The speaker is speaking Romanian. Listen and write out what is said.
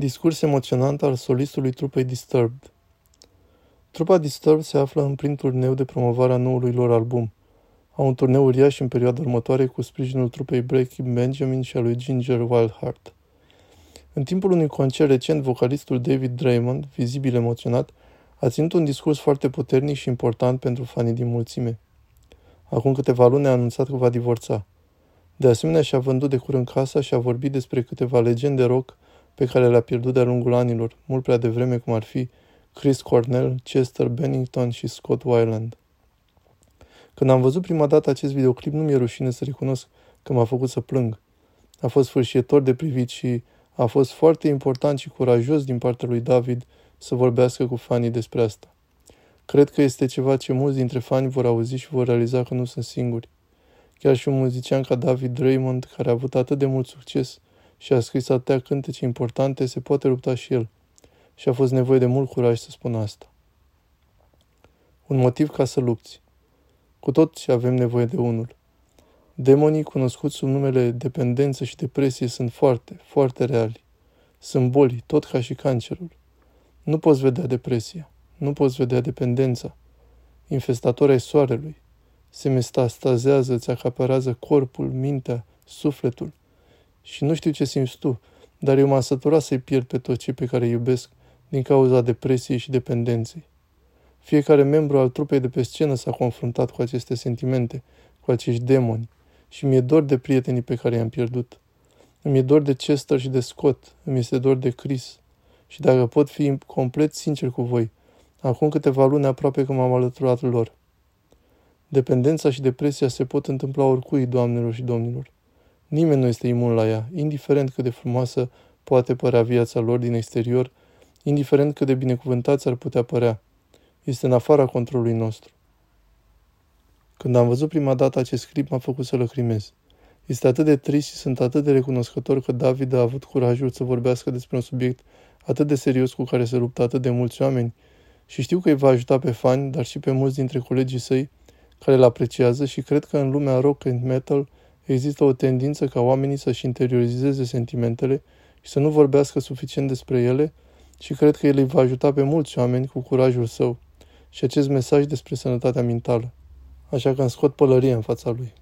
Discurs emoționant al solistului trupei Disturbed. Trupa Disturbed se află în prim turneu de promovare a noului lor album. Au un turneu uriaș în perioada următoare cu sprijinul trupei Breaking Benjamin și a lui Ginger Wildheart. În timpul unui concert recent, vocalistul David Draiman, vizibil emoționat, a ținut un discurs foarte puternic și important pentru fanii din mulțime. Acum câteva luni a anunțat că va divorța. De asemenea, și-a vândut de curând casa și a vorbit despre câteva legende rock pe care le-a pierdut de-a lungul anilor, mult prea devreme, cum ar fi Chris Cornell, Chester Bennington și Scott Weiland. Când am văzut prima dată acest videoclip, nu mi-e rușine să recunosc că m-a făcut să plâng. A fost sfârșietor de privit și a fost foarte important și curajos din partea lui David să vorbească cu fanii despre asta. Cred că este ceva ce mulți dintre fani vor auzi și vor realiza că nu sunt singuri. Chiar și un muzician ca David Draiman, care a avut atât de mult succes și a scris atâtea cântece importante, se poate lupta și el. Și a fost nevoie de mult curaj să spună asta. Un motiv ca să lupți. Cu toți avem nevoie de unul. Demonii, cunoscuți sub numele dependență și depresie, sunt foarte, foarte reali. Sunt boli, tot ca și cancerul. Nu poți vedea depresia. Nu poți vedea dependența. Infestator ai soarelui. Se metastazează, îți acaparează corpul, mintea, sufletul. Și nu știu ce simți tu, dar eu m-am săturat să-i pierd pe toți cei pe care îi iubesc din cauza depresiei și dependenței. Fiecare membru al trupei de pe scenă s-a confruntat cu aceste sentimente, cu acești demoni, și mi-e dor de prietenii pe care i-am pierdut. Îmi e dor de Chester și de Scott, îmi este dor de Chris. Și dacă pot fi complet sincer cu voi, acum câteva luni aproape că m-am alăturat lor. Dependența și depresia se pot întâmpla oricui, doamnelor și domnilor. Nimeni nu este imun la ea, indiferent cât de frumoasă poate părea viața lor din exterior, indiferent cât de binecuvântați ar putea părea. Este în afara controlului nostru. Când am văzut prima dată acest clip, m-a făcut să lăcrimez. Este atât de trist și sunt atât de recunoscător că David a avut curajul să vorbească despre un subiect atât de serios cu care se luptă atât de mulți oameni și știu că îi va ajuta pe fani, dar și pe mulți dintre colegii săi care îl apreciază și cred că în lumea rock and metal există o tendință ca oamenii să-și interiorizeze sentimentele și să nu vorbească suficient despre ele și cred că el îi va ajuta pe mulți oameni cu curajul său și acest mesaj despre sănătatea mentală. Așa că îmi scot pălăria în fața lui.